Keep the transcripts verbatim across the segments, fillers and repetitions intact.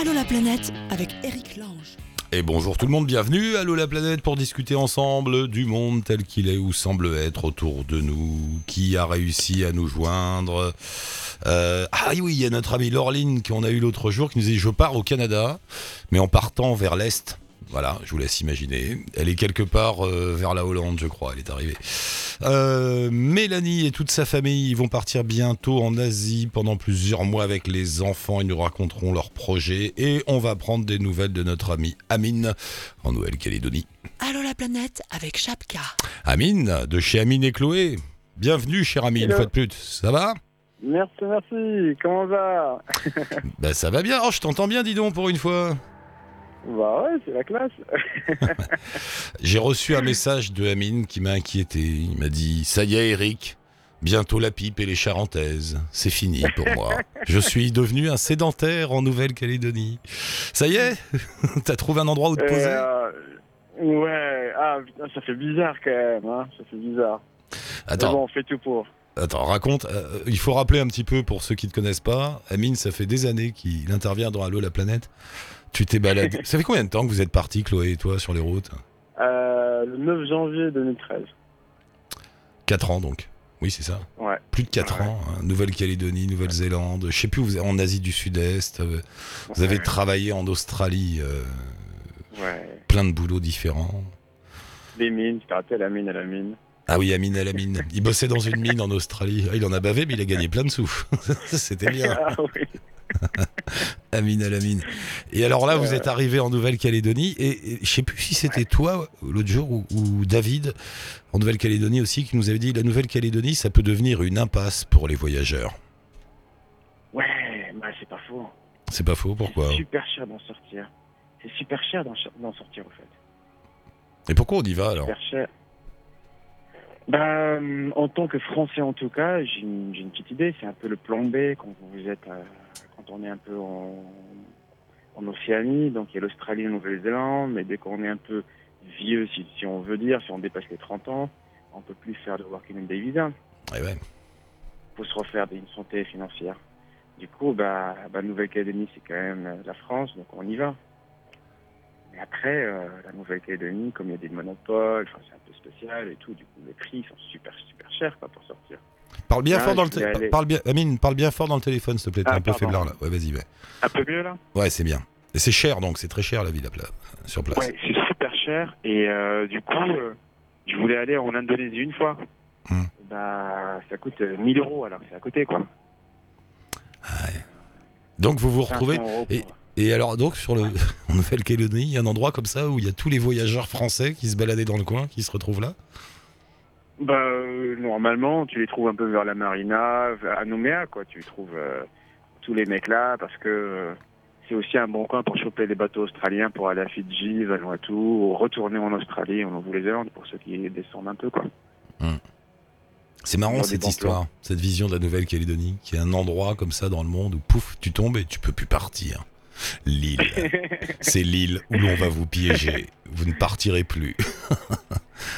Allô la planète avec Eric Lange. Et bonjour tout le monde, bienvenue à Allô la planète pour discuter ensemble du monde tel qu'il est ou semble être autour de nous. Qui a réussi à nous joindre euh, Ah oui, il y a notre amie Laureline qu'on a eu l'autre jour qui nous dit « Je pars au Canada, mais en partant vers l'Est ». Voilà, je vous laisse imaginer. Elle est quelque part euh, vers la Hollande, je crois, elle est arrivée. Euh, Mélanie et toute sa famille, ils vont partir bientôt en Asie pendant plusieurs mois avec les enfants. Ils nous raconteront leurs projets et on va prendre des nouvelles de notre amie Amine en Nouvelle-Calédonie. Allô la planète avec Chapka. Amine, de chez Amine et Chloé. Bienvenue, chère Amine, une fois de plus. Ça va ? Merci, merci. Comment va ? Ben, ça va bien. Oh, je t'entends bien, dis donc, pour une fois. Bah ouais, c'est la classe. J'ai reçu un message de Amine qui m'a inquiété. Il m'a dit « Ça y est Eric, bientôt la pipe et les charentaises, c'est fini pour moi. Je suis devenu un sédentaire en Nouvelle-Calédonie. » Ça y est, t'as trouvé un endroit où te poser euh, Ouais, ah putain, ça fait bizarre quand même, hein. Ça fait bizarre. Attends. Bon, on fait tout pour. Attends, raconte, euh, il faut rappeler un petit peu pour ceux qui ne te connaissent pas, Amine, ça fait des années qu'il intervient dans Allô la planète. Tu t'es baladé. Ça fait combien de temps que vous êtes partis, Chloé et toi, sur les routes ? euh, Le neuf janvier deux mille treize. quatre ans, donc. Oui, c'est ça. Ouais. Plus de quatre ouais. ans. Hein. Nouvelle-Calédonie, Nouvelle-Zélande. Je sais plus, vous êtes en Asie du Sud-Est. Euh, vous avez ouais. travaillé en Australie. Euh, ouais. Plein de boulots différents. Des mines. Tu raté à la mine, à la mine. Ah oui, Amine à la mine. Il bossait dans une mine en Australie. Ah, il en a bavé, mais il a gagné plein de sous. C'était bien. Ah oui. Amine à la mine. Et alors là, vous êtes arrivé en Nouvelle-Calédonie et, et je sais plus si c'était toi l'autre jour ou, ou David en Nouvelle-Calédonie aussi qui nous avait dit la Nouvelle-Calédonie ça peut devenir une impasse pour les voyageurs. Ouais, bah c'est pas faux. C'est pas faux, pourquoi ? C'est super cher d'en sortir. C'est super cher d'en, d'en sortir en fait. Et pourquoi on y va alors ? Super cher. Bah, en tant que Français en tout cas, j'ai une, j'ai une petite idée. C'est un peu le plan B quand vous êtes. Euh, Quand on est un peu en, en Océanie, donc il y a l'Australie, la Nouvelle-Zélande, mais dès qu'on est un peu vieux, si, si on veut dire, si on dépasse les trente ans, on ne peut plus faire de working and day visa. Il ouais. faut se refaire une santé financière. Du coup, bah, bah Nouvelle-Calédonie, c'est quand même la France, donc on y va. Mais après, euh, la Nouvelle-Calédonie, comme il y a des monopoles, c'est un peu spécial et tout, du coup, les prix sont super, super chers quoi, pour sortir. Parle bien, ah, fort dans le t- parle bien, Amine, parle bien fort dans le téléphone, s'il te plaît. T'es ah, un peu faiblard là. Ouais, vas-y, ouais. Un peu mieux là ? Ouais, c'est bien. Et c'est cher donc, c'est très cher la vie là, sur place. Ouais, c'est super cher. Et euh, du coup, euh, je voulais aller en Indonésie une fois. Hum. Bah, ça coûte euh, mille euros alors, c'est à côté quoi. Ah, ouais. Donc vous vous retrouvez. Et, et alors, donc, sur le, en Nouvelle-Calédonie, il y a un endroit comme ça où il y a tous les voyageurs français qui se baladaient dans le coin, qui se retrouvent là ? Bah, euh, normalement, tu les trouves un peu vers la marina, à Nouméa, quoi. Tu trouves euh, tous les mecs là, parce que euh, c'est aussi un bon coin pour choper des bateaux australiens, pour aller à Fidji, Vanuatu, ou retourner en Australie, en Nouvelle-Zélande, pour ceux qui descendent un peu, quoi. Mmh. C'est marrant cette histoire, cette vision de la Nouvelle-Calédonie, qui est un endroit comme ça dans le monde où, pouf, tu tombes et tu peux plus partir. L'île, c'est l'île où l'on va vous piéger. Vous ne partirez plus.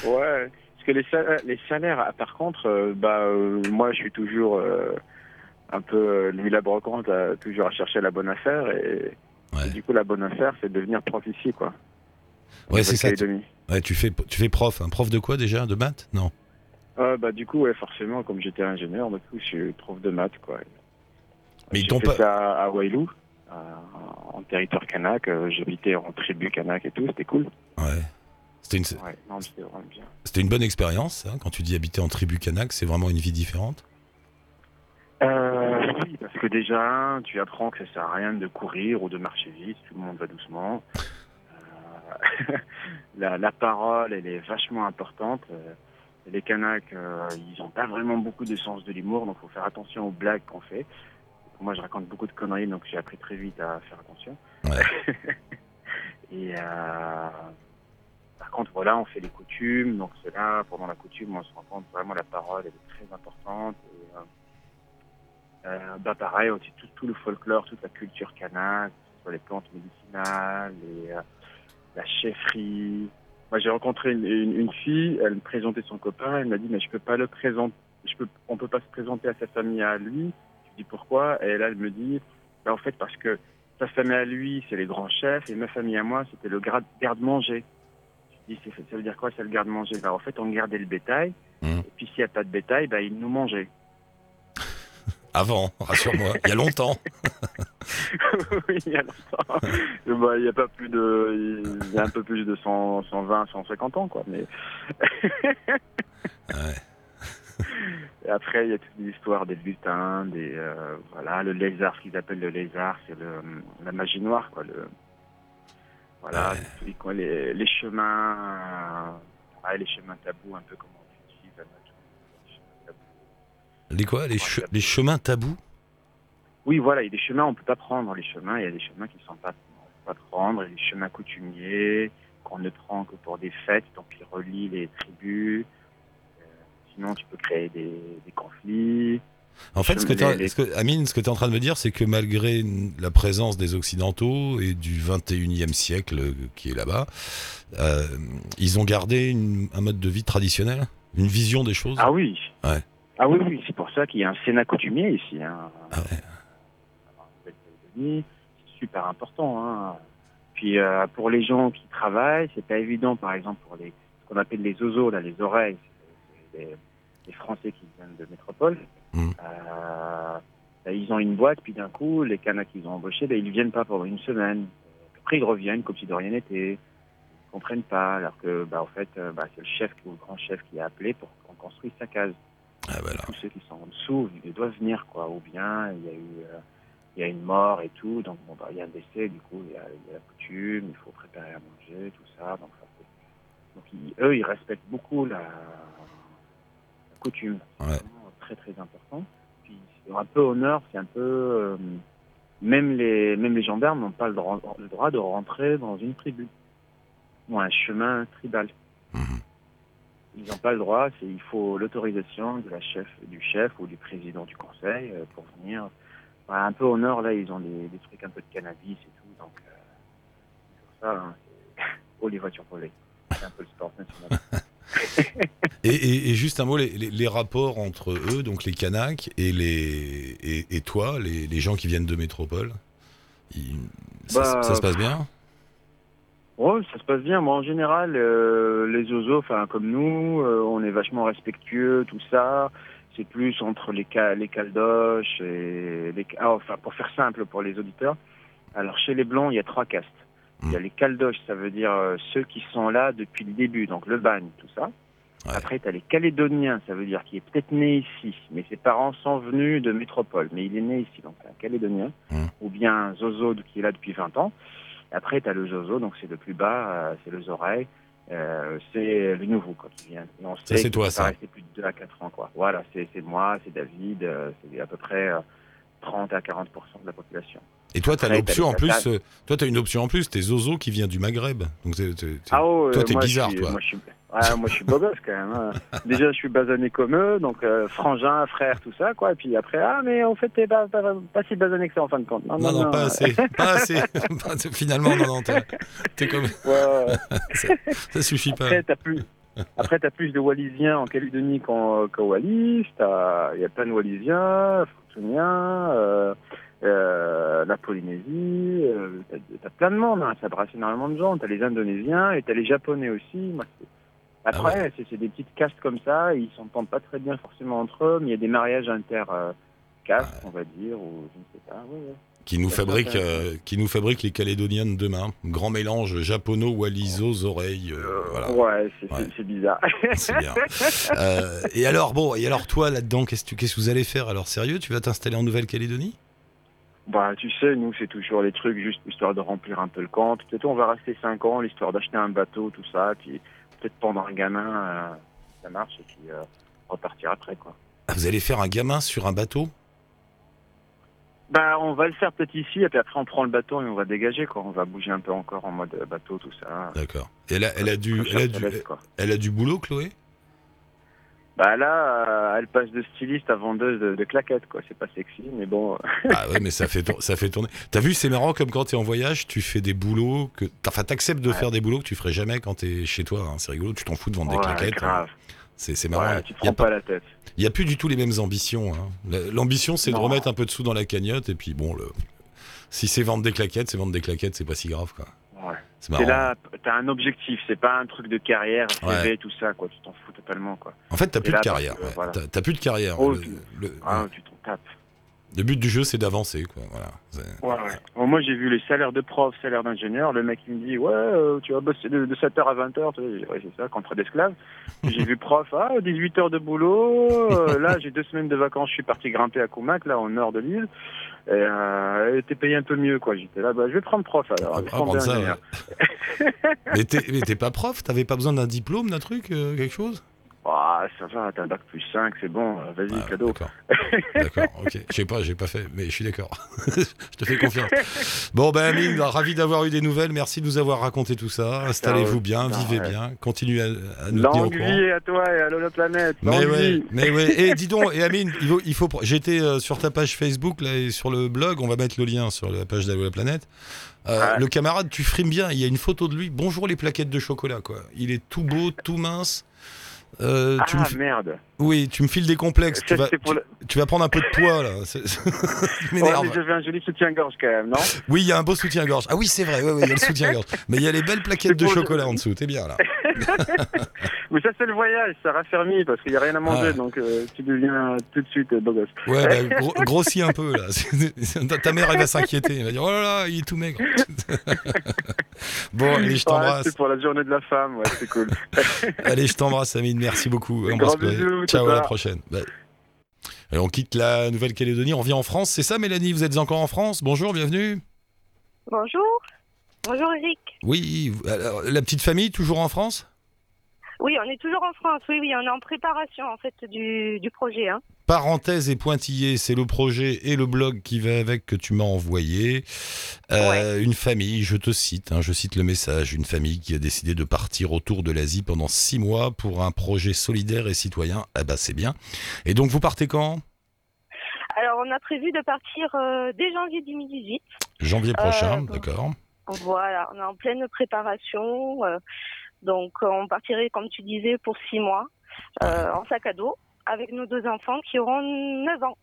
Ouais. Parce que les salaires, les salaires, par contre, euh, bah, euh, moi je suis toujours euh, un peu euh, lui la brocante, euh, toujours à chercher la bonne affaire. Et, ouais. et du coup, la bonne affaire, c'est de devenir prof ici, quoi. Ouais, c'est ça. Tu, ouais, tu, fais, tu fais prof. Un prof de quoi déjà ? De maths ? Non. Euh, bah, du coup, ouais, forcément, comme j'étais ingénieur, du coup, je suis prof de maths, quoi. Mais j'ai ils t'ont fait pas... ça à Wailou, euh, en territoire kanak. Euh, j'habitais en tribu kanak et tout, c'était cool. Ouais. C'était une... Ouais, non, c'était, vraiment bien. C'était une bonne expérience, hein, quand tu dis habiter en tribu kanak, c'est vraiment une vie différente ? euh, Oui, parce que déjà, tu apprends que ça sert à rien de courir ou de marcher vite, tout le monde va doucement. Euh, la, la parole, elle est vachement importante. Les kanaks, euh, ils n'ont pas vraiment beaucoup de sens de l'humour, donc il faut faire attention aux blagues qu'on fait. Pour moi, je raconte beaucoup de conneries, donc j'ai appris très vite à faire attention. Ouais. Et... Euh... Par contre, voilà, on fait les coutumes, donc c'est là, pendant la coutume, on se rend compte vraiment la parole, elle est très importante. Et, euh, euh, bah pareil, on dit tout, tout le folklore, toute la culture kanak, sur les plantes médicinales, et, euh, la chefferie. Moi, j'ai rencontré une, une, une fille, elle me présentait son copain, elle m'a dit, mais je peux pas le présenter, je peux, on peut pas se présenter à sa famille, à lui. Je lui dis pourquoi, et là, elle me dit, bah en fait, parce que Sa famille à lui, c'est les grands chefs, et ma famille à moi, c'était le garde-manger. Je me suis dit, ça veut dire quoi, c'est le garde-manger? Bah, en fait, on gardait le bétail, mmh. et puis s'il n'y a pas de bétail, bah, ils nous mangeaient. Avant, rassure-moi, il y a longtemps. Oui, il y a longtemps. Bah, il y a pas plus de, il y a un peu plus de cent, cent vingt, cent cinquante ans, quoi. Mais ouais. Et après, il y a toute l'histoire des lutins, des euh, voilà, le lézard, ce qu'ils appellent le lézard, c'est le, la magie noire, quoi. Le, voilà, ouais. quoi, les, les chemins, euh, ouais, les chemins tabous, un peu comme on utilise à notre. Les quoi, les, che- les chemins tabous? Oui, voilà, il y a des chemins, on ne peut pas prendre les chemins, il y a des chemins qui ne sont pas, on peut pas prendre, les chemins coutumiers, qu'on ne prend que pour des fêtes, donc ils relient les tribus, euh, sinon tu peux créer des, des conflits. En fait, ce que les... ce que, Amine, ce que tu es en train de me dire, c'est que malgré la présence des Occidentaux et du vingt et unième siècle qui est là-bas, euh, ils ont gardé une, un mode de vie traditionnel, une vision des choses? Ah oui. Ouais. Ah oui, oui, c'est pour ça qu'il y a un Sénat coutumier ici. Hein. Ah ouais. En Nouvelle-Calédonie, c'est super important. Hein. Puis euh, pour les gens qui travaillent, c'est pas évident, par exemple, pour les, ce qu'on appelle les oiseaux, là, les oreilles, c'est, c'est les, les Français qui viennent de métropole, mmh. euh, bah, ils ont une boîte, puis d'un coup, les Kanaks qu'ils ont embauchés, bah, ils ne viennent pas pendant une semaine. Après, ils reviennent comme si de rien n'était. Ils ne comprennent pas, alors que, bah, en fait, bah, c'est le chef ou le grand chef qui a appelé pour qu'on construise sa case. Ah ben tous ceux qui sont en dessous, ils doivent venir, quoi. Ou bien, il y a eu, euh, il y a une mort et tout, donc bon, bah, il y a un décès, du coup, il y a, il y a la coutume, il faut préparer à manger, tout ça. Donc, ça fait... donc ils, eux, ils respectent beaucoup la, la coutume. C'est ouais. vraiment très, très important. Puis, c'est un peu honneur, c'est un peu... Euh, même, les, même les gendarmes n'ont pas le droit, le droit de rentrer dans une tribu, ou un chemin tribal. Mmh. Ils n'ont pas le droit, c'est, il faut l'autorisation de la chef, du chef ou du président du conseil euh, pour venir. Bah, un peu au nord, là, ils ont des, des trucs un peu de cannabis et tout, donc euh, c'est ça, hein, c'est... Oh, les voitures volées, c'est un peu le sport national. et, et, et juste un mot, les, les, les rapports entre eux, donc les Kanaks et, les, et, et toi, les, les gens qui viennent de métropole, ils, bah... ça, ça se passe bien ? Oh, ça se passe bien. Moi, en général, euh, les zozos, enfin comme nous, euh, on est vachement respectueux, tout ça. C'est plus entre les ca- les caldoches et les ah, enfin pour faire simple pour les auditeurs. Alors chez les blancs, il y a trois castes. Il mmh. y a les caldoches, ça veut dire euh, ceux qui sont là depuis le début, donc le bagne, tout ça. Ouais. Après, tu as les Calédoniens, ça veut dire qu'il est peut-être né ici, mais ses parents sont venus de métropole, mais il est né ici, donc un Calédonien mmh. ou bien un zozo qui est là depuis vingt ans. Après, tu as le zozo, donc c'est le plus bas, euh, c'est les oreilles, euh, c'est le nouveau quoi, qui vient. Et on sait ça, c'est toi, ça. C'est plus de deux à quatre ans, quoi. Voilà, c'est, c'est moi, c'est David, euh, c'est à peu près euh, trente à quarante pour cent de la population. Et toi, tu as l'option en plus, euh, toi, tu as une option en plus, t'es zozo qui vient du Maghreb. Donc, t'es, t'es, ah oh, toi, t'es moi, bizarre, je suis, toi. Moi, je suis, ah, moi, je suis beau gosse, quand même. Hein. Déjà, je suis basané comme eux, donc euh, frangin, frère, tout ça, quoi. Et puis après, ah, mais en fait, t'es pas, pas, pas, pas si basané que ça, en fin de compte. Non, non, non, non, non pas assez. Pas assez. Finalement, non, non, t'es, t'es comme... Ouais. ça, ça suffit après, pas. Après, t'as plus... Après, t'as plus de Wallisiens en Calédonie qu'en, qu'en Wallis. Il y a plein de Wallisiens, Fortuniens... Euh... Euh, la Polynésie, euh, t'as, t'as plein de monde, hein, ça brasse énormément de gens, t'as les Indonésiens et t'as les Japonais aussi. Moi, c'est... Après, ah ouais. c'est, c'est des petites castes comme ça, ils s'entendent pas très bien forcément entre eux, mais il y a des mariages inter-castes, euh, on va dire, ou je ne sais pas. Ouais, ouais. Qui, nous fabrique, euh, qui nous fabrique les Calédoniens de demain. Grand mélange japono-walliso-oreilles. Euh, voilà. Ouais, c'est, ouais. C'est, c'est bizarre. C'est bien. euh, et, alors, bon, et alors, toi, là-dedans, qu'est-ce que, qu'est-ce que vous allez faire? Alors, sérieux, tu vas t'installer en Nouvelle-Calédonie? Bah, tu sais, nous, c'est toujours les trucs, juste histoire de remplir un peu le camp. Peut-être on va rester cinq ans, l'histoire d'acheter un bateau, tout ça. Puis peut-être pendant un gamin, euh, ça marche, et puis euh, repartir après, quoi. Ah, vous allez faire un gamin sur un bateau? Bah, on va le faire peut-être ici, et puis après, on prend le bateau et on va dégager, quoi. On va bouger un peu encore en mode bateau, tout ça. D'accord. Et elle a, elle a du, elle a du, elle a du boulot, Chloé? Bah là, euh, elle passe de styliste à vendeuse de, de claquettes, quoi. C'est pas sexy, mais bon. Ah ouais, mais ça fait, tour- ça fait tourner. T'as vu, c'est marrant, comme quand t'es en voyage, tu fais des boulots que... Enfin, t'acceptes de ouais. faire des boulots que tu ferais jamais quand t'es chez toi, hein. C'est rigolo, tu t'en fous de vendre ouais, des claquettes. Grave. Hein. C'est, c'est marrant. Ouais, tu te prends y a pas, pas la tête. Il n'y a plus du tout les mêmes ambitions, hein. L'ambition, c'est non. de remettre un peu de sous dans la cagnotte, et puis bon, le... Si c'est vendre des claquettes, c'est vendre des claquettes, c'est pas si grave, quoi. Ouais. C'est marrant. T'es là, t'as un objectif, c'est pas un truc de carrière, C V, ouais. tout ça, quoi. Tu t'en fous totalement, quoi. En fait, t'as plus, là, de carrière, que, ouais. voilà. t'as, t'as plus de carrière. Oh, le, tu... Le, ah, ouais. tu t'en tapes. Le but du jeu, c'est d'avancer, quoi. Voilà. C'est... Ouais, ouais. Bon, moi, j'ai vu les salaires de prof, salaires d'ingénieur. Le mec, il me dit, ouais, euh, tu vas bosser de, de sept heures à vingt heures. Ouais, c'est ça, contrat d'esclave. J'ai vu prof, ah, dix-huit heures de boulot. Euh, là, j'ai deux semaines de vacances. Je suis parti grimper à Koumak, là, au nord de l'île. Et euh, t'es payé un peu mieux, quoi. J'étais là, bah, je vais prendre prof, alors. Je vais prendre ça, ouais. mais, t'es, mais t'es pas prof? T'avais pas besoin d'un diplôme, d'un truc, euh, quelque chose? Ah, oh, ça va, t'as un bac plus cinq, c'est bon, vas-y, ah, cadeau. D'accord, d'accord, ok. Je sais pas, j'ai pas fait, mais je suis d'accord. Je te fais confiance. Bon, ben, Amine, ravi d'avoir eu des nouvelles. Merci de nous avoir raconté tout ça. Installez-vous bien, non, vivez ouais. bien. Continuez à, à nous tenir au courant. Longue vie à toi et à l'Holoplanète. Mais ouais, mais ouais. Et dis donc, et Amine, il faut, il faut j'étais euh, sur ta page Facebook, là, et sur le blog, on va mettre le lien sur la page d'Holoplanète. Euh, ouais. Le camarade, tu frimes bien, il y a une photo de lui. Bonjour les plaquettes de chocolat, quoi. Il est tout beau, tout mince. Euh, ah tu me f... merde. Oui, tu me files des complexes. Ça, tu, vas, tu, le... tu vas prendre un peu de poids là. C'est... tu m'énerves. Ouais, mais j'avais un joli soutien-gorge quand même, non? Oui, il y a un beau soutien-gorge. Ah oui, c'est vrai. Ouais, ouais, il y a le soutien-gorge. Mais il y a les belles plaquettes de chocolat en dessous. T'es bien là. Mais ça c'est le voyage, ça raffermit parce qu'il y a rien à manger, ah. donc euh, tu deviens tout de suite euh, beau gosse. Ouais, bah, gro- grossis un peu là. Ta mère elle va s'inquiéter, elle va dire oh là là, il est tout maigre. Bon, allez, je t'embrasse. Ouais, c'est pour la journée de la femme, ouais, c'est cool. Allez, je t'embrasse, Amine, merci beaucoup. Grand bisous, ciao, à la prochaine. Bye. Allez, on quitte la Nouvelle-Calédonie, on revient en France. C'est ça, Mélanie, vous êtes encore en France? Bonjour, bienvenue. Bonjour. Bonjour Eric. Oui, alors, la petite famille toujours en France? Oui, on est toujours en France, oui, oui, on est en préparation en fait du, du projet. Hein. Parenthèse et pointillé, c'est le projet et le blog qui va avec que tu m'as envoyé. Euh, ouais. Une famille, je te cite, hein, je cite le message, une famille qui a décidé de partir autour de l'Asie pendant six mois pour un projet solidaire et citoyen. Ah bah c'est bien. Et donc vous partez quand ? Alors on a prévu de partir euh, dès janvier deux mille dix-huit. Janvier prochain, euh, d'accord. Voilà, on est en pleine préparation. Euh, Donc, euh, on partirait, comme tu disais, pour six mois, euh, en sac à dos, avec nos deux enfants qui auront neuf ans.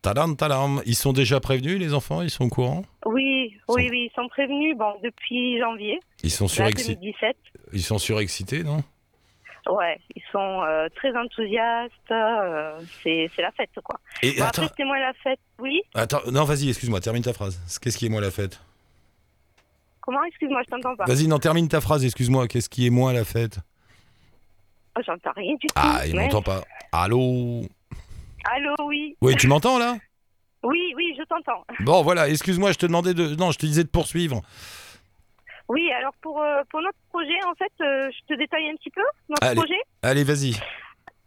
Tadam, tadam. Ils sont déjà prévenus, les enfants? Ils sont au courant? Oui, ils oui, sont... oui, ils sont prévenus bon, depuis janvier. Ils sont surexcités. Ils sont surexcités, non? Ouais, ils sont euh, très enthousiastes. Euh, c'est, c'est la fête, quoi. Et bon, attends... Après, c'est moi la fête, oui? Attends, non, vas-y, excuse-moi, termine ta phrase. Qu'est-ce qui est moi la fête? Comment? Excuse-moi, je t'entends pas. Vas-y, non, termine ta phrase, excuse-moi. Qu'est-ce qui est moins la fête? Oh, j'entends rien du tout. Ah, il m'entend pas. Allô? Allô, oui. Oui, tu m'entends, là? Oui, oui, je t'entends. Bon, voilà, excuse-moi, je te demandais de... Non, je te disais de poursuivre. Oui, alors pour, euh, pour notre projet, en fait, euh, je te détaille un petit peu notre allez. projet. Allez, vas-y.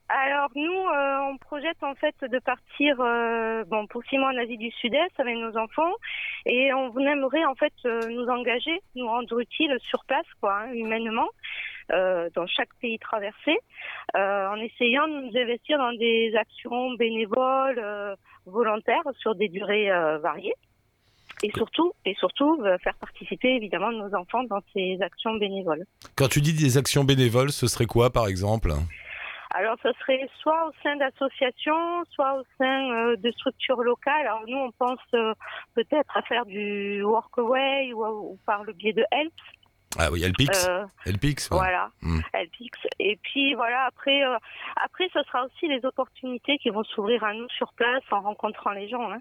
Alors, nous, euh, on projette, en fait, de partir euh, bon, pour six mois en Asie du Sud-Est avec nos enfants. Et on aimerait, en fait, euh, nous engager, nous rendre utiles sur place, quoi, hein, humainement, euh, dans chaque pays traversé, euh, en essayant de nous investir dans des actions bénévoles, euh, volontaires, sur des durées euh, variées. Et surtout, et surtout euh, faire participer, évidemment, nos enfants dans ces actions bénévoles. Quand tu dis des actions bénévoles, ce serait quoi, par exemple ? Alors, ce serait soit au sein d'associations, soit au sein euh, de structures locales. Alors, nous, on pense euh, peut-être à faire du workaway ou, ou par le biais de Helps. Ah oui, Helpix. Euh, Helpix, ouais. Voilà, mmh. Helpix. Et puis, voilà, après, euh, après, ce sera aussi les opportunités qui vont s'ouvrir à nous sur place en rencontrant les gens. Hein.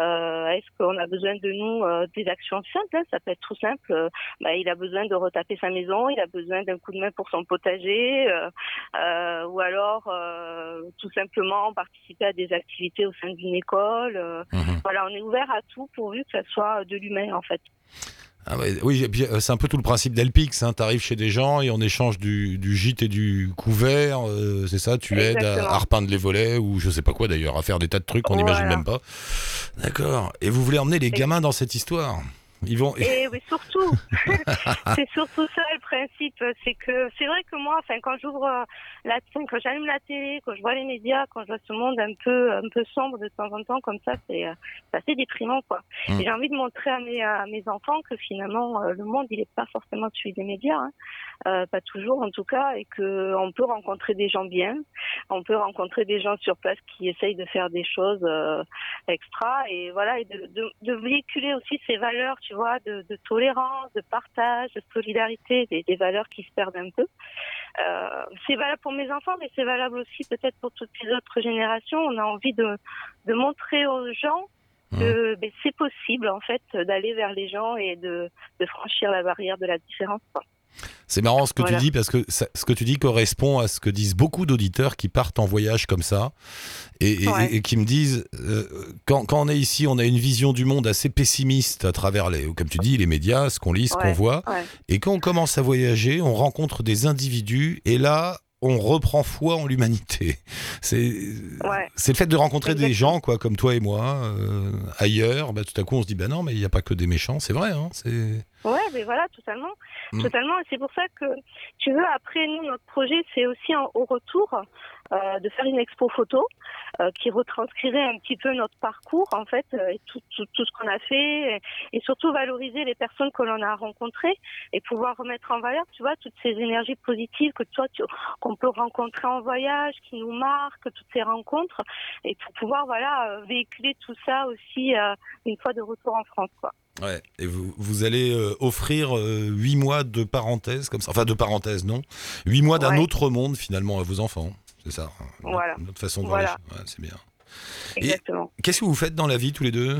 Euh, est-ce qu'on a besoin de nous euh, des actions simples, hein? Ça peut être tout simple. Euh, bah, il a besoin de retaper sa maison, il a besoin d'un coup de main pour son potager, euh, euh, ou alors, euh, tout simplement, participer à des activités au sein d'une école. Euh, mmh. Voilà, on est ouvert à tout pourvu que ça soit de l'humain, en fait. Ah ouais, oui, et puis, euh, c'est un peu tout le principe d'Elpix, hein, t'arrives chez des gens et on échange du, du gîte et du couvert, euh, c'est ça, tu Exactement. aides à, à repeindre les volets ou je sais pas quoi d'ailleurs, à faire des tas de trucs qu'on n'imagine voilà. même pas. D'accord, et vous voulez emmener les gamins dans cette histoire? Ils vont... Et oui, surtout, c'est surtout ça le principe, c'est que c'est vrai que moi, enfin, quand j'ouvre la, quand j'allume la télé, quand je vois les médias, quand je vois ce monde un peu, un peu sombre de temps en temps comme ça, c'est, c'est assez déprimant, quoi. Mmh. Et j'ai envie de montrer à mes, à mes enfants que finalement, le monde, il est pas forcément celui des médias, hein. Euh, pas toujours en tout cas, et que on peut rencontrer des gens bien, on peut rencontrer des gens sur place qui essayent de faire des choses euh, extra, et voilà, et de, de, de véhiculer aussi ces valeurs, tu vois, de, de tolérance, de partage, de solidarité, des, des valeurs qui se perdent un peu. Euh, c'est valable pour mes enfants, mais c'est valable aussi peut-être pour toutes les autres générations. On a envie de, de montrer aux gens que ben, c'est possible, en fait, d'aller vers les gens et de, de franchir la barrière de la différence, quoi. C'est marrant ce que voilà. tu dis, parce que ça, ce que tu dis correspond à ce que disent beaucoup d'auditeurs qui partent en voyage comme ça et, et, ouais. et, et qui me disent euh, quand, quand on est ici, on a une vision du monde assez pessimiste à travers les, comme tu dis, les médias, ce qu'on lit, ce ouais. qu'on voit, ouais. et quand on commence à voyager, on rencontre des individus et là on reprend foi en l'humanité. C'est, ouais. c'est le fait de rencontrer Exactement. des gens, quoi, comme toi et moi, euh, ailleurs, bah, tout à coup on se dit, bah non, mais il n'y a pas que des méchants, c'est vrai. Hein, c'est... Ouais, mais voilà, totalement. Mmh. Totalement. Et c'est pour ça que, tu veux, après, nous, notre projet, c'est aussi en, au retour euh, de faire une expo photo euh, qui retranscrirait un petit peu notre parcours, en fait, euh, et tout, tout, tout ce qu'on a fait, et, et surtout valoriser les personnes que l'on a rencontrées et pouvoir remettre en valeur, tu vois, toutes ces énergies positives que toi, tu, qu'on peut rencontrer en voyage, qui nous marquent, toutes ces rencontres, et pour pouvoir, voilà, véhiculer tout ça aussi euh, une fois de retour en France, quoi. Ouais, et vous, vous allez euh, offrir euh, huit mois de parenthèse, comme ça. Enfin, de parenthèse, non. huit mois d'un ouais. autre monde, finalement, à vos enfants. C'est ça. Voilà. Une autre façon de voilà. voyager. Ouais, c'est bien. Exactement. Et qu'est-ce que vous faites dans la vie, tous les deux ?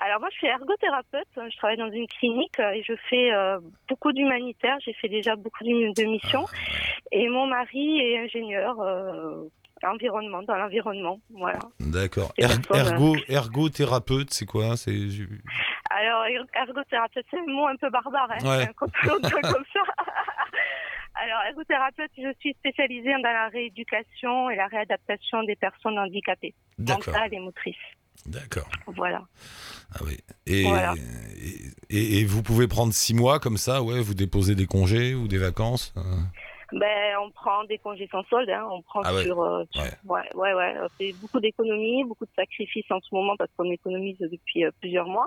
Alors moi, je suis ergothérapeute, je travaille dans une clinique et je fais euh, beaucoup d'humanitaire. J'ai fait déjà beaucoup de missions. Et mon mari est ingénieur... Euh, Environnement, dans l'environnement, voilà. D'accord. Er- ergo, ergothérapeute, c'est quoi c'est... Alors, ergothérapeute, c'est un mot un peu barbare, hein, ouais. un truc comme ça. Alors, ergothérapeute, je suis spécialisée dans la rééducation et la réadaptation des personnes handicapées, mentales et motrices. D'accord. Voilà. Ah oui. Et, voilà. et, et, et vous pouvez prendre six mois comme ça, ouais, vous déposez des congés ou des vacances euh... Ben, on prend des congés sans solde, hein. On prend ah ouais. sur, euh, sur, ouais, ouais, ouais. C'est beaucoup d'économies, beaucoup de sacrifices en ce moment parce qu'on économise depuis euh, plusieurs mois.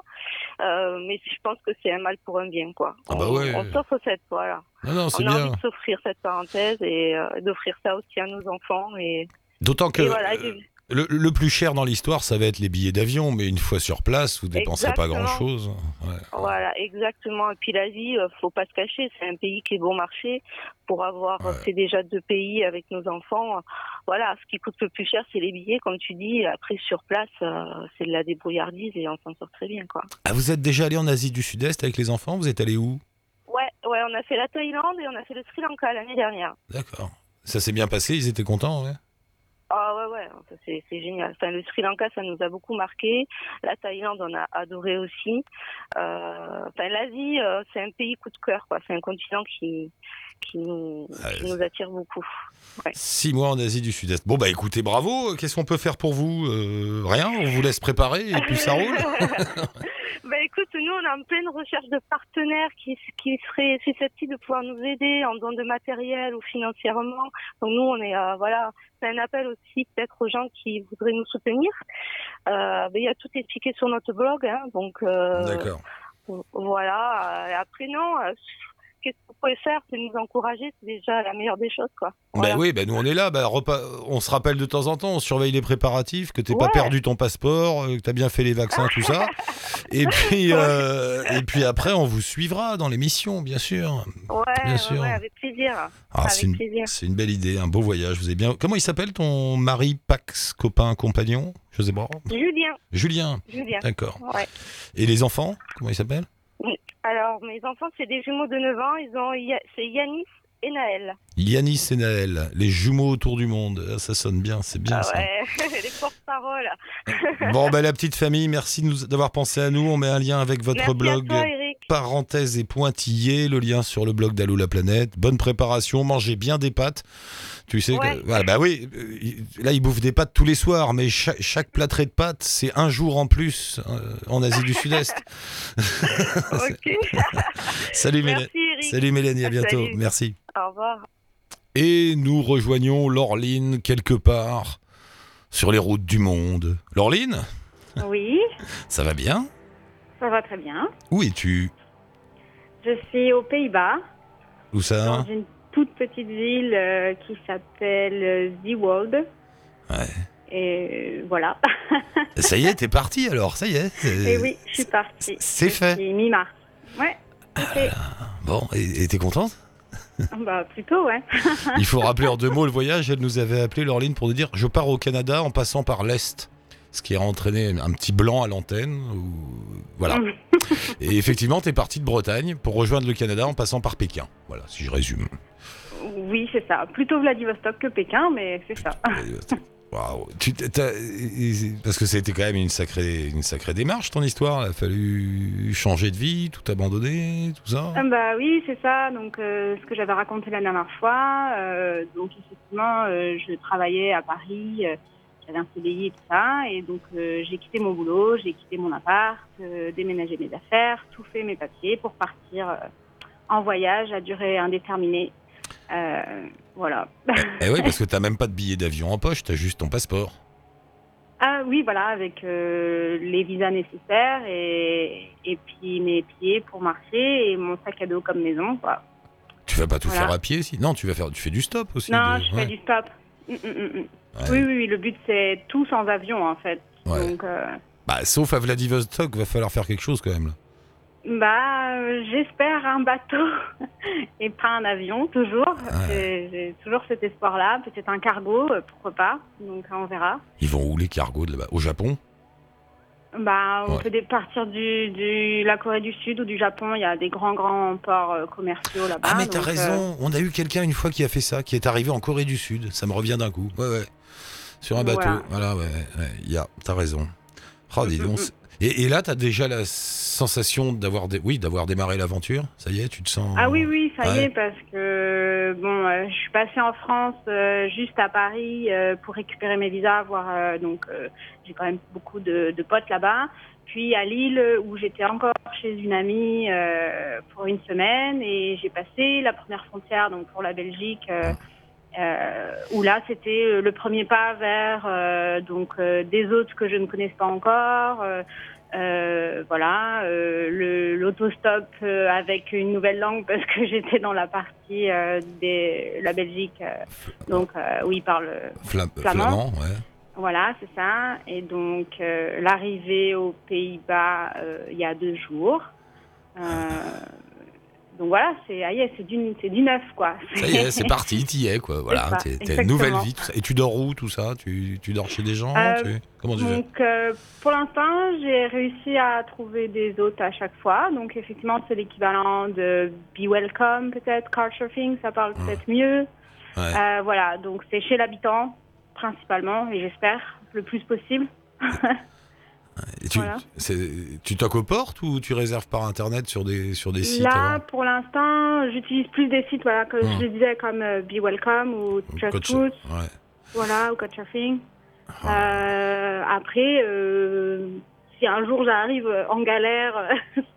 Euh, mais je pense que c'est un mal pour un bien, quoi. Ah bah on, ouais. on s'offre cette, voilà. Ah non, c'est on a bien. envie de s'offrir cette parenthèse et euh, d'offrir ça aussi à nos enfants et. D'autant que. Et voilà, euh... et... Le, le plus cher dans l'histoire, ça va être les billets d'avion, mais une fois sur place, vous ne dépenserez pas grand-chose. Ouais. Voilà, exactement. Et puis l'Asie, il ne faut pas se cacher, c'est un pays qui est bon marché. Pour avoir ouais. fait déjà deux pays avec nos enfants, voilà, ce qui coûte le plus cher, c'est les billets, comme tu dis. Après, sur place, euh, c'est de la débrouillardise et on s'en sort très bien, quoi. Ah, vous êtes déjà allé en Asie du Sud-Est avec les enfants ? Vous êtes allé où ? Ouais, ouais, on a fait la Thaïlande et on a fait le Sri Lanka l'année dernière. D'accord. Ça s'est bien passé, ils étaient contents, ouais ? Ah ouais, ouais, c'est, c'est génial. Enfin, le Sri Lanka, ça nous a beaucoup marqué. La Thaïlande, on a adoré aussi. Euh, enfin, l'Asie, euh, c'est un pays coup de cœur, quoi. C'est un continent qui, qui, nous, ah, qui nous attire beaucoup. Ouais. Six mois en Asie du Sud-Est. Bon, bah écoutez, bravo. Qu'est-ce qu'on peut faire pour vous ? euh, Rien, on vous laisse préparer et puis ça roule. Bah écoute, nous, on est en pleine recherche de partenaires qui, qui seraient susceptibles de pouvoir nous aider en dons de matériel ou financièrement. Donc nous, on est, euh, voilà... C'est un appel aussi peut-être aux gens qui voudraient nous soutenir. Euh, il y a tout expliqué sur notre blog, hein, donc euh, D'accord. voilà. Après non, qu'est-ce que vous pouvez faire, c'est nous encourager, c'est déjà la meilleure des choses, quoi. Voilà. Bah oui, bah nous on est là, bah, repas, on se rappelle de temps en temps, on surveille les préparatifs, que t'aies ouais. pas perdu ton passeport, que t'as bien fait les vaccins, tout ça. Et puis, euh, et puis après, on vous suivra dans l'émission, bien sûr. Ouais, bien sûr. Ouais, ouais, avec plaisir. Ah, avec c'est, une, plaisir. c'est une belle idée, un beau voyage. Vous avez bien. Comment il s'appelle ton mari, Pax, copain, compagnon ? Je sais pas. Julien. Julien. Julien. D'accord. Ouais. Et les enfants, comment ils s'appellent ? Alors, mes enfants, c'est des jumeaux de neuf ans. Ils ont, c'est Yanis et Naël. Yanis et Naël, les jumeaux autour du monde. Ça sonne bien, c'est bien ah ouais. ça. Les porte-paroles. Bon, ben, la petite famille, merci de nous, d'avoir pensé à nous. On met un lien avec votre merci blog. À toi, Eric. Parenthèse et pointillé, le lien sur le blog d'Allo la planète. Bonne préparation, mangez bien des pâtes. Tu sais, ouais. que, voilà, bah oui, là ils bouffent des pâtes tous les soirs, mais chaque, chaque plâtrée de pâtes, c'est un jour en plus euh, en Asie du Sud-Est. Ok. Salut, Merci, Mél... Salut Mélanie, à bientôt. Salut. Merci. Au revoir. Et nous rejoignons Laureline quelque part sur les routes du monde. Laureline ? Oui. Ça va bien ? Ça va très bien. Où es-tu ? Je suis aux Pays-Bas. Où ça ? Dans une toute petite ville euh, qui s'appelle Zeewold. Ouais. Et euh, voilà. Ça y est, t'es partie alors, ça y est. Et oui, je suis partie. C'est fait. C'est mi-mars. Ouais. Okay. Ah, bon, et, et t'es contente ? Bah plutôt, ouais. Il faut rappeler en deux mots le voyage. Elle nous avait appelé, Laureline, pour nous dire « Je pars au Canada en passant par l'Est ». Ce qui a entraîné un petit blanc à l'antenne. Ou... Voilà. Et effectivement, tu es parti de Bretagne pour rejoindre le Canada en passant par Pékin. Voilà, si je résume. Oui, c'est ça. Plutôt Vladivostok que Pékin, mais c'est Plutôt ça. Waouh. Parce que c'était quand même une sacrée, une sacrée démarche, ton histoire. Il a fallu changer de vie, tout abandonner, tout ça. Euh, bah oui, c'est ça. Donc, euh, ce que j'avais raconté la dernière fois. Euh, donc, effectivement, euh, je travaillais à Paris. Euh, J'avais un C D I et tout ça, et donc euh, j'ai quitté mon boulot, j'ai quitté mon appart, euh, déménagé mes affaires, tout fait mes papiers pour partir euh, en voyage à durée indéterminée. Euh, voilà. Eh oui, parce que t'as même pas de billet d'avion en poche, t'as juste ton passeport. Ah oui, voilà, avec euh, les visas nécessaires et, et puis mes pieds pour marcher et mon sac à dos comme maison, quoi. Tu vas pas tout voilà. faire à pied, si ? Non, tu vas faire, tu fais du stop aussi. Non, de... je ouais. fais du stop. Mmh, mmh, mmh. Ouais. Oui, oui, oui, le but c'est tout sans avion en fait. Ouais. Donc, euh... bah, sauf à Vladivostok, va falloir faire quelque chose quand même. Bah, euh, j'espère un bateau et pas un avion, toujours. Ouais. J'ai, j'ai toujours cet espoir-là. Peut-être un cargo, euh, pourquoi pas. Donc on verra. Ils vont où les cargos de là-bas ? Au Japon ? Bah, on ouais. peut partir du, du la Corée du Sud ou du Japon. Il y a des grands grands ports commerciaux là-bas. Ah mais t'as donc, raison. Euh... On a eu quelqu'un une fois qui a fait ça, qui est arrivé en Corée du Sud. Ça me revient d'un coup. Ouais ouais. Sur un bateau. Voilà, voilà ouais. Il ouais. y a. T'as raison. Oh, dis donc. Et, et là, t'as déjà la sensation d'avoir dé... oui d'avoir démarré l'aventure. Ça y est, tu te sens. Ah oui oui, ça ouais. y est parce que bon, euh, je suis passée en France euh, juste à Paris euh, pour récupérer mes visas, voir euh, donc. Euh, J'ai quand même beaucoup de, de potes là-bas. Puis à Lille, où j'étais encore chez une amie euh, pour une semaine. Et j'ai passé la première frontière donc pour la Belgique, euh, euh, où là, c'était le premier pas vers euh, donc, euh, des hôtes que je ne connaissais pas encore. Euh, euh, voilà, euh, le, l'autostop avec une nouvelle langue, parce que j'étais dans la partie euh, de la Belgique, euh, donc, euh, où ils parlent Flam- flamand. flamand ouais. Voilà, c'est ça. Et donc, euh, l'arrivée aux Pays-Bas euh, il y a deux jours. Euh, donc voilà, c'est, ah yeah, c'est, du, c'est du neuf, quoi. Ça y est, c'est parti, t'y es, quoi. Voilà, t'es, t'es une nouvelle vie. Tout ça. Et tu dors où, tout ça ? tu, tu dors chez des gens euh, tu... Comment tu donc, fais euh, pour l'instant, j'ai réussi à trouver des hôtes à chaque fois. Donc, effectivement, c'est l'équivalent de Be Welcome, peut-être, Couchsurfing, ça parle hum. peut-être mieux. Ouais. Euh, voilà, donc c'est chez l'habitant. Principalement, et j'espère, le plus possible. Et tu, voilà. c'est, tu toques aux portes ou tu réserves par Internet sur des, sur des sites ? Là, pour l'instant, j'utilise plus des sites, voilà, que hum. je disais, comme euh, Be Welcome ou Trustwood, ouais. voilà, ou Couchsurfing. Oh. Euh, après, euh, si un jour j'arrive en galère,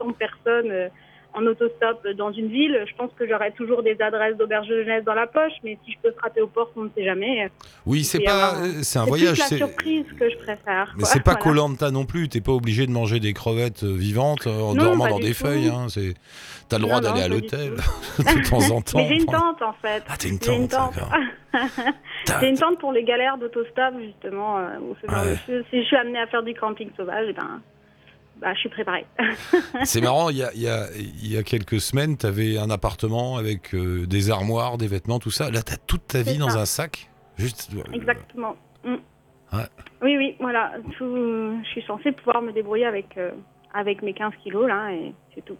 sans personne, euh, en autostop dans une ville, je pense que j'aurai toujours des adresses d'auberge de jeunesse dans la poche, mais si je peux frapper aux portes, on ne sait jamais. Oui, c'est pas, un... c'est un c'est voyage. C'est la surprise que je préfère. Mais quoi. C'est pas voilà. Koh-Lanta non plus. T'es pas obligé de manger des crevettes vivantes en non, dormant dans des tout. Feuilles. Hein. C'est... T'as le droit non, d'aller non, à l'hôtel de temps en temps. Mais j'ai une tente en fait. Ah, t'es une tente. J'ai une tente, j'ai une tente pour les galères d'autostop justement. Euh, où ah ouais. je... Si je suis amenée à faire du camping sauvage, eh ben. Bah, je suis préparée. C'est marrant, il y a, y, a, y a quelques semaines, tu avais un appartement avec euh, des armoires, des vêtements, tout ça. Là, tu as toute ta vie dans un sac. Juste... Exactement. Mmh. Ouais. Oui, oui, voilà. Tout... Je suis censée pouvoir me débrouiller avec, euh, avec mes quinze kilos, là, et c'est tout.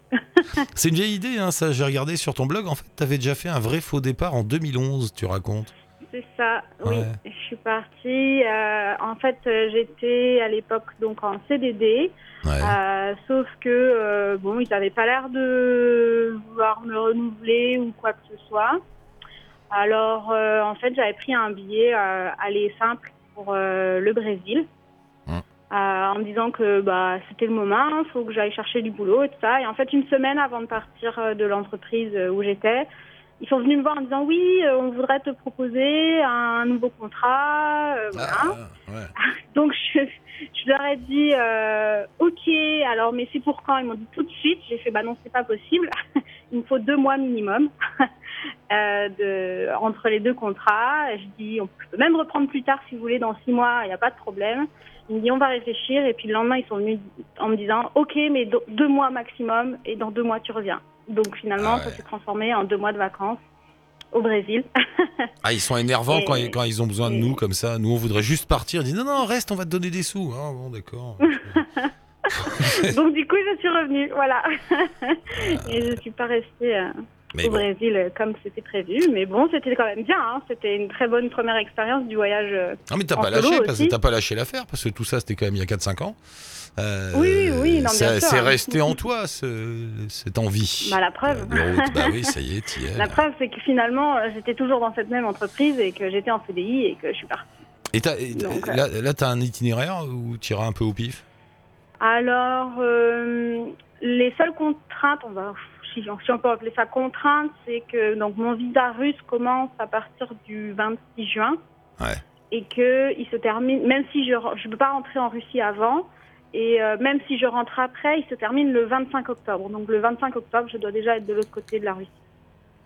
C'est une vieille idée, hein, ça. J'ai regardé sur ton blog, en fait, tu avais déjà fait un vrai faux départ en deux mille onze, tu racontes. C'est ça, oui. Ouais. Je suis partie. Euh, en fait, j'étais à l'époque donc en C D D, ouais. euh, sauf que euh, bon, ils n'avaient pas l'air de vouloir me renouveler ou quoi que ce soit. Alors, euh, en fait, j'avais pris un billet euh, aller simple pour euh, le Brésil, ouais. euh, en me disant que bah c'était le moment, faut que j'aille chercher du boulot et tout ça. Et en fait, une semaine avant de partir de l'entreprise où j'étais. Ils sont venus me voir en disant « Oui, euh, on voudrait te proposer un nouveau contrat. Euh, » voilà. ah, ouais. Donc, je, je leur ai dit euh, « Ok, alors, mais c'est pour quand ?» Ils m'ont dit « Tout de suite. » J'ai fait « Bah non, c'est pas possible. Il me faut deux mois minimum euh, de, entre les deux contrats. » Je dis « Je peux même reprendre plus tard, si vous voulez, dans six mois. Il n'y a pas de problème. » Ils me disent « On va réfléchir. » Et puis, le lendemain, ils sont venus en me disant « Ok, mais do- deux mois maximum. Et dans deux mois, tu reviens. » Donc finalement, ah ouais. ça s'est transformé en deux mois de vacances au Brésil. Ah, ils sont énervants et... quand, ils, quand ils ont besoin de et... nous comme ça. Nous, on voudrait juste partir. Ils disent non, non, reste, on va te donner des sous. Ah bon, d'accord. Donc du coup, je suis revenue, voilà. Et je ne suis pas restée euh, au bon. Brésil comme c'était prévu. Mais bon, c'était quand même bien. Hein. C'était une très bonne première expérience du voyage euh, ah, mais t'as en pas lâché, solo parce aussi. T'as pas lâché l'affaire, parce que tout ça, c'était quand même il y a quatre à cinq ans. Euh, oui, oui, non, ça, bien sûr. C'est resté en toi, ce, cette envie. Bah, la preuve. Euh, route, bah oui, ça y est, t'y es. La preuve, c'est que finalement, j'étais toujours dans cette même entreprise et que j'étais en C D I et que je suis partie. Et, t'as, et Donc, là, euh... là, t'as un itinéraire où t'iras un peu au pif ? Alors, euh, les seules contraintes, on va, si on peut appeler ça contrainte, c'est que donc, mon visa russe commence à partir du vingt-six juin. Ouais. Et qu'il se termine, même si je ne peux pas rentrer en Russie avant. Et euh, même si je rentre après, il se termine le vingt-cinq octobre. Donc le vingt-cinq octobre, je dois déjà être de l'autre côté de la Russie.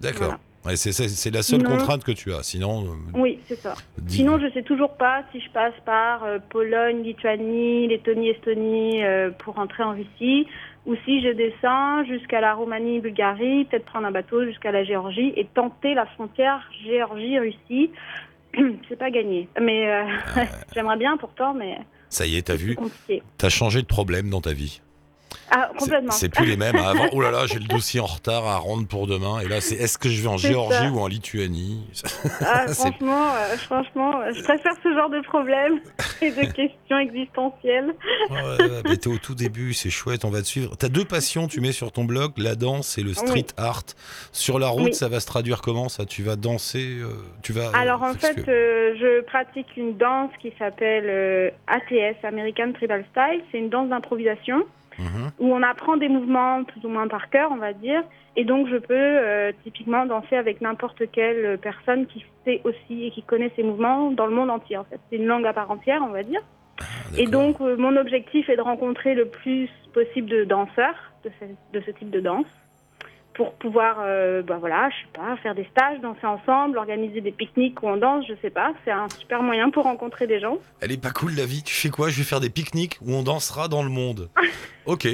D'accord. Voilà. Et c'est, c'est, c'est la seule Sinon... contrainte que tu as. Sinon. Oui, c'est ça. Dis... Sinon, je ne sais toujours pas si je passe par euh, Pologne, Lituanie, Lettonie, Estonie euh, pour rentrer en Russie, ou si je descends jusqu'à la Roumanie, Bulgarie, peut-être prendre un bateau jusqu'à la Géorgie et tenter la frontière Géorgie-Russie. C'est pas gagné. Mais euh, euh... j'aimerais bien pourtant, mais. Ça y est, t'as vu, t'as changé de problème dans ta vie. Ah, complètement. C'est, c'est plus les mêmes. Avant, oh là là, j'ai le dossier en retard à rendre pour demain. Et là, c'est est-ce que je vais en c'est Géorgie ça. Ou en Lituanie ah, franchement, euh, franchement, je préfère ce genre de problème et de questions existentielles. Ouais, mais t'es au tout début, c'est chouette, on va te suivre. T'as deux passions, tu mets sur ton blog, la danse et le street oui. art. Sur la route, oui. ça va se traduire comment ça ? Tu vas danser euh, tu vas, Alors euh, en fait, euh, je pratique une danse qui s'appelle euh, A T S, American Tribal Style. C'est une danse d'improvisation. Mmh. Où on apprend des mouvements plus ou moins par cœur, on va dire. Et donc, je peux euh, typiquement danser avec n'importe quelle personne qui sait aussi et qui connaît ces mouvements dans le monde entier, en fait. C'est une langue à part entière, on va dire. Ah, et donc, euh, mon objectif est de rencontrer le plus possible de danseurs de ce, de ce type de danse pour pouvoir, euh, bah voilà, je sais pas, faire des stages, danser ensemble, organiser des pique-niques où on danse, je sais pas. C'est un super moyen pour rencontrer des gens. Elle est pas cool, la vie. Tu fais quoi ? Je vais faire des pique-niques où on dansera dans le monde. Ok,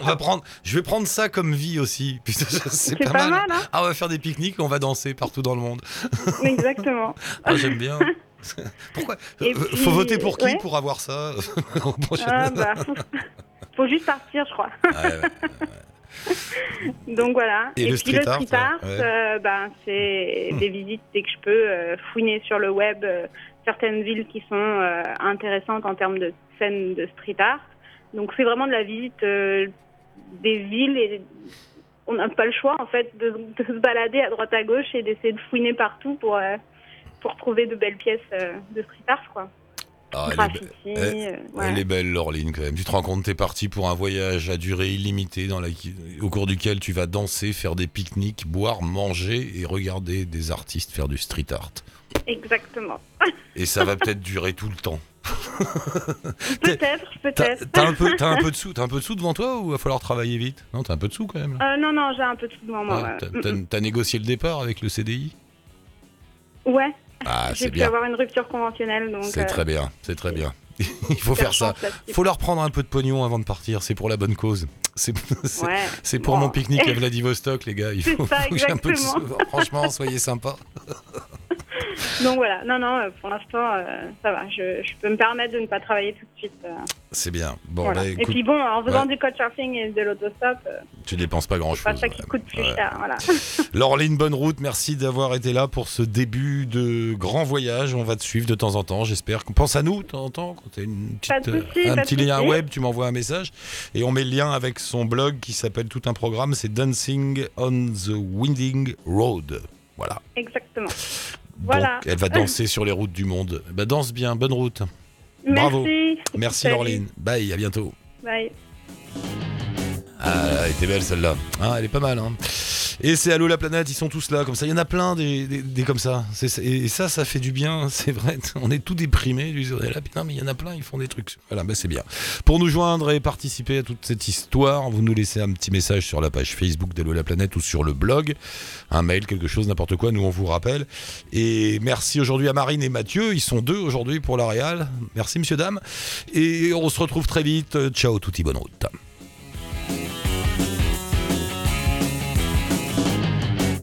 on va prendre. Je vais prendre ça comme vie aussi. Putain, c'est, c'est pas, pas mal. mal hein ah, on va faire des pique-niques, on va danser partout dans le monde. Exactement. Ah, j'aime bien. Pourquoi ? Puis, faut voter pour qui ouais. pour avoir ça ? Ah bah, faut juste partir, je crois. Ah, ouais, ouais. Donc voilà. Et, et le puis street le street art, art ouais. euh, ben, c'est des visites dès que je peux euh, fouiner sur le web euh, certaines villes qui sont euh, intéressantes en termes de scènes de street art. Donc c'est vraiment de la visite euh, des villes et on n'a pas le choix en fait de, de se balader à droite à gauche et d'essayer de fouiner partout pour euh, pour trouver de belles pièces euh, de street art quoi. Ah, elle, Graffiti, est be- elle, euh, ouais. elle est belle, Laureline, quand même. Tu te rends compte, t'es partie pour un voyage à durée illimitée dans la... au cours duquel tu vas danser, faire des pique-niques, boire, manger et regarder des artistes faire du street art. Exactement. Et ça va peut-être durer tout le temps. Peut-être, peut-être. T'as, t'as, un peu, t'as, un peu de sous, t'as un peu de sous devant toi ou il va falloir travailler vite ? Non, t'as un peu de sous quand même là. Euh, Non, non, j'ai un peu de sous devant moi. Ah, t'as, t'as, t'as négocié le départ avec le C D I ? Ouais. Ah, j'ai c'est pu bien. avoir une rupture conventionnelle. Donc c'est euh... très bien, c'est très bien. Il faut faire ça. Il faut leur prendre un peu de pognon avant de partir, c'est pour la bonne cause. C'est, c'est, ouais, c'est pour bon. mon pique-nique à Vladivostok, les gars. Il faut, c'est ça, faut que j'ai un peu de sou... Franchement, soyez sympas. Donc voilà, non, non, pour l'instant, euh, ça va. Je, je peux me permettre de ne pas travailler tout de suite. Euh. C'est bien. Bon, voilà. bah, écoute... Et puis bon, en faisant ouais. du couchsurfing et de l'autostop, euh, tu dépenses pas grand-chose. C'est pas ça qui coûte plus ouais. cher. Voilà. Laureline, bonne route. Merci d'avoir été là pour ce début de grand voyage. On va te suivre de temps en temps, j'espère. Pense à nous de temps en temps. Quand tu as une petite, soucis, un petit lien web, tu m'envoies un message. Et on met le lien avec son blog qui s'appelle Tout un programme. C'est Dancing on the Winding Road. Voilà. Exactement. Donc, voilà. Elle va danser sur les routes du monde. Bah, danse bien, bonne route. Merci. Bravo. Merci Laureline. Bye, à bientôt. Bye. Ah, elle était belle celle-là. Hein, elle est pas mal. Hein. Et c'est Allô la planète, ils sont tous là comme ça. Il y en a plein des, des, des comme ça. C'est, et ça, ça fait du bien, c'est vrai. On est tout déprimés. Putain, mais il y en a plein, ils font des trucs. Voilà, bah c'est bien. Pour nous joindre et participer à toute cette histoire, vous nous laissez un petit message sur la page Facebook d'Allô la planète ou sur le blog. Un mail, quelque chose, n'importe quoi, nous on vous rappelle. Et merci aujourd'hui à Marine et Mathieu. Ils sont deux aujourd'hui pour la Réal. Merci, monsieur, dame. Et on se retrouve très vite. Ciao, touti, bonne route.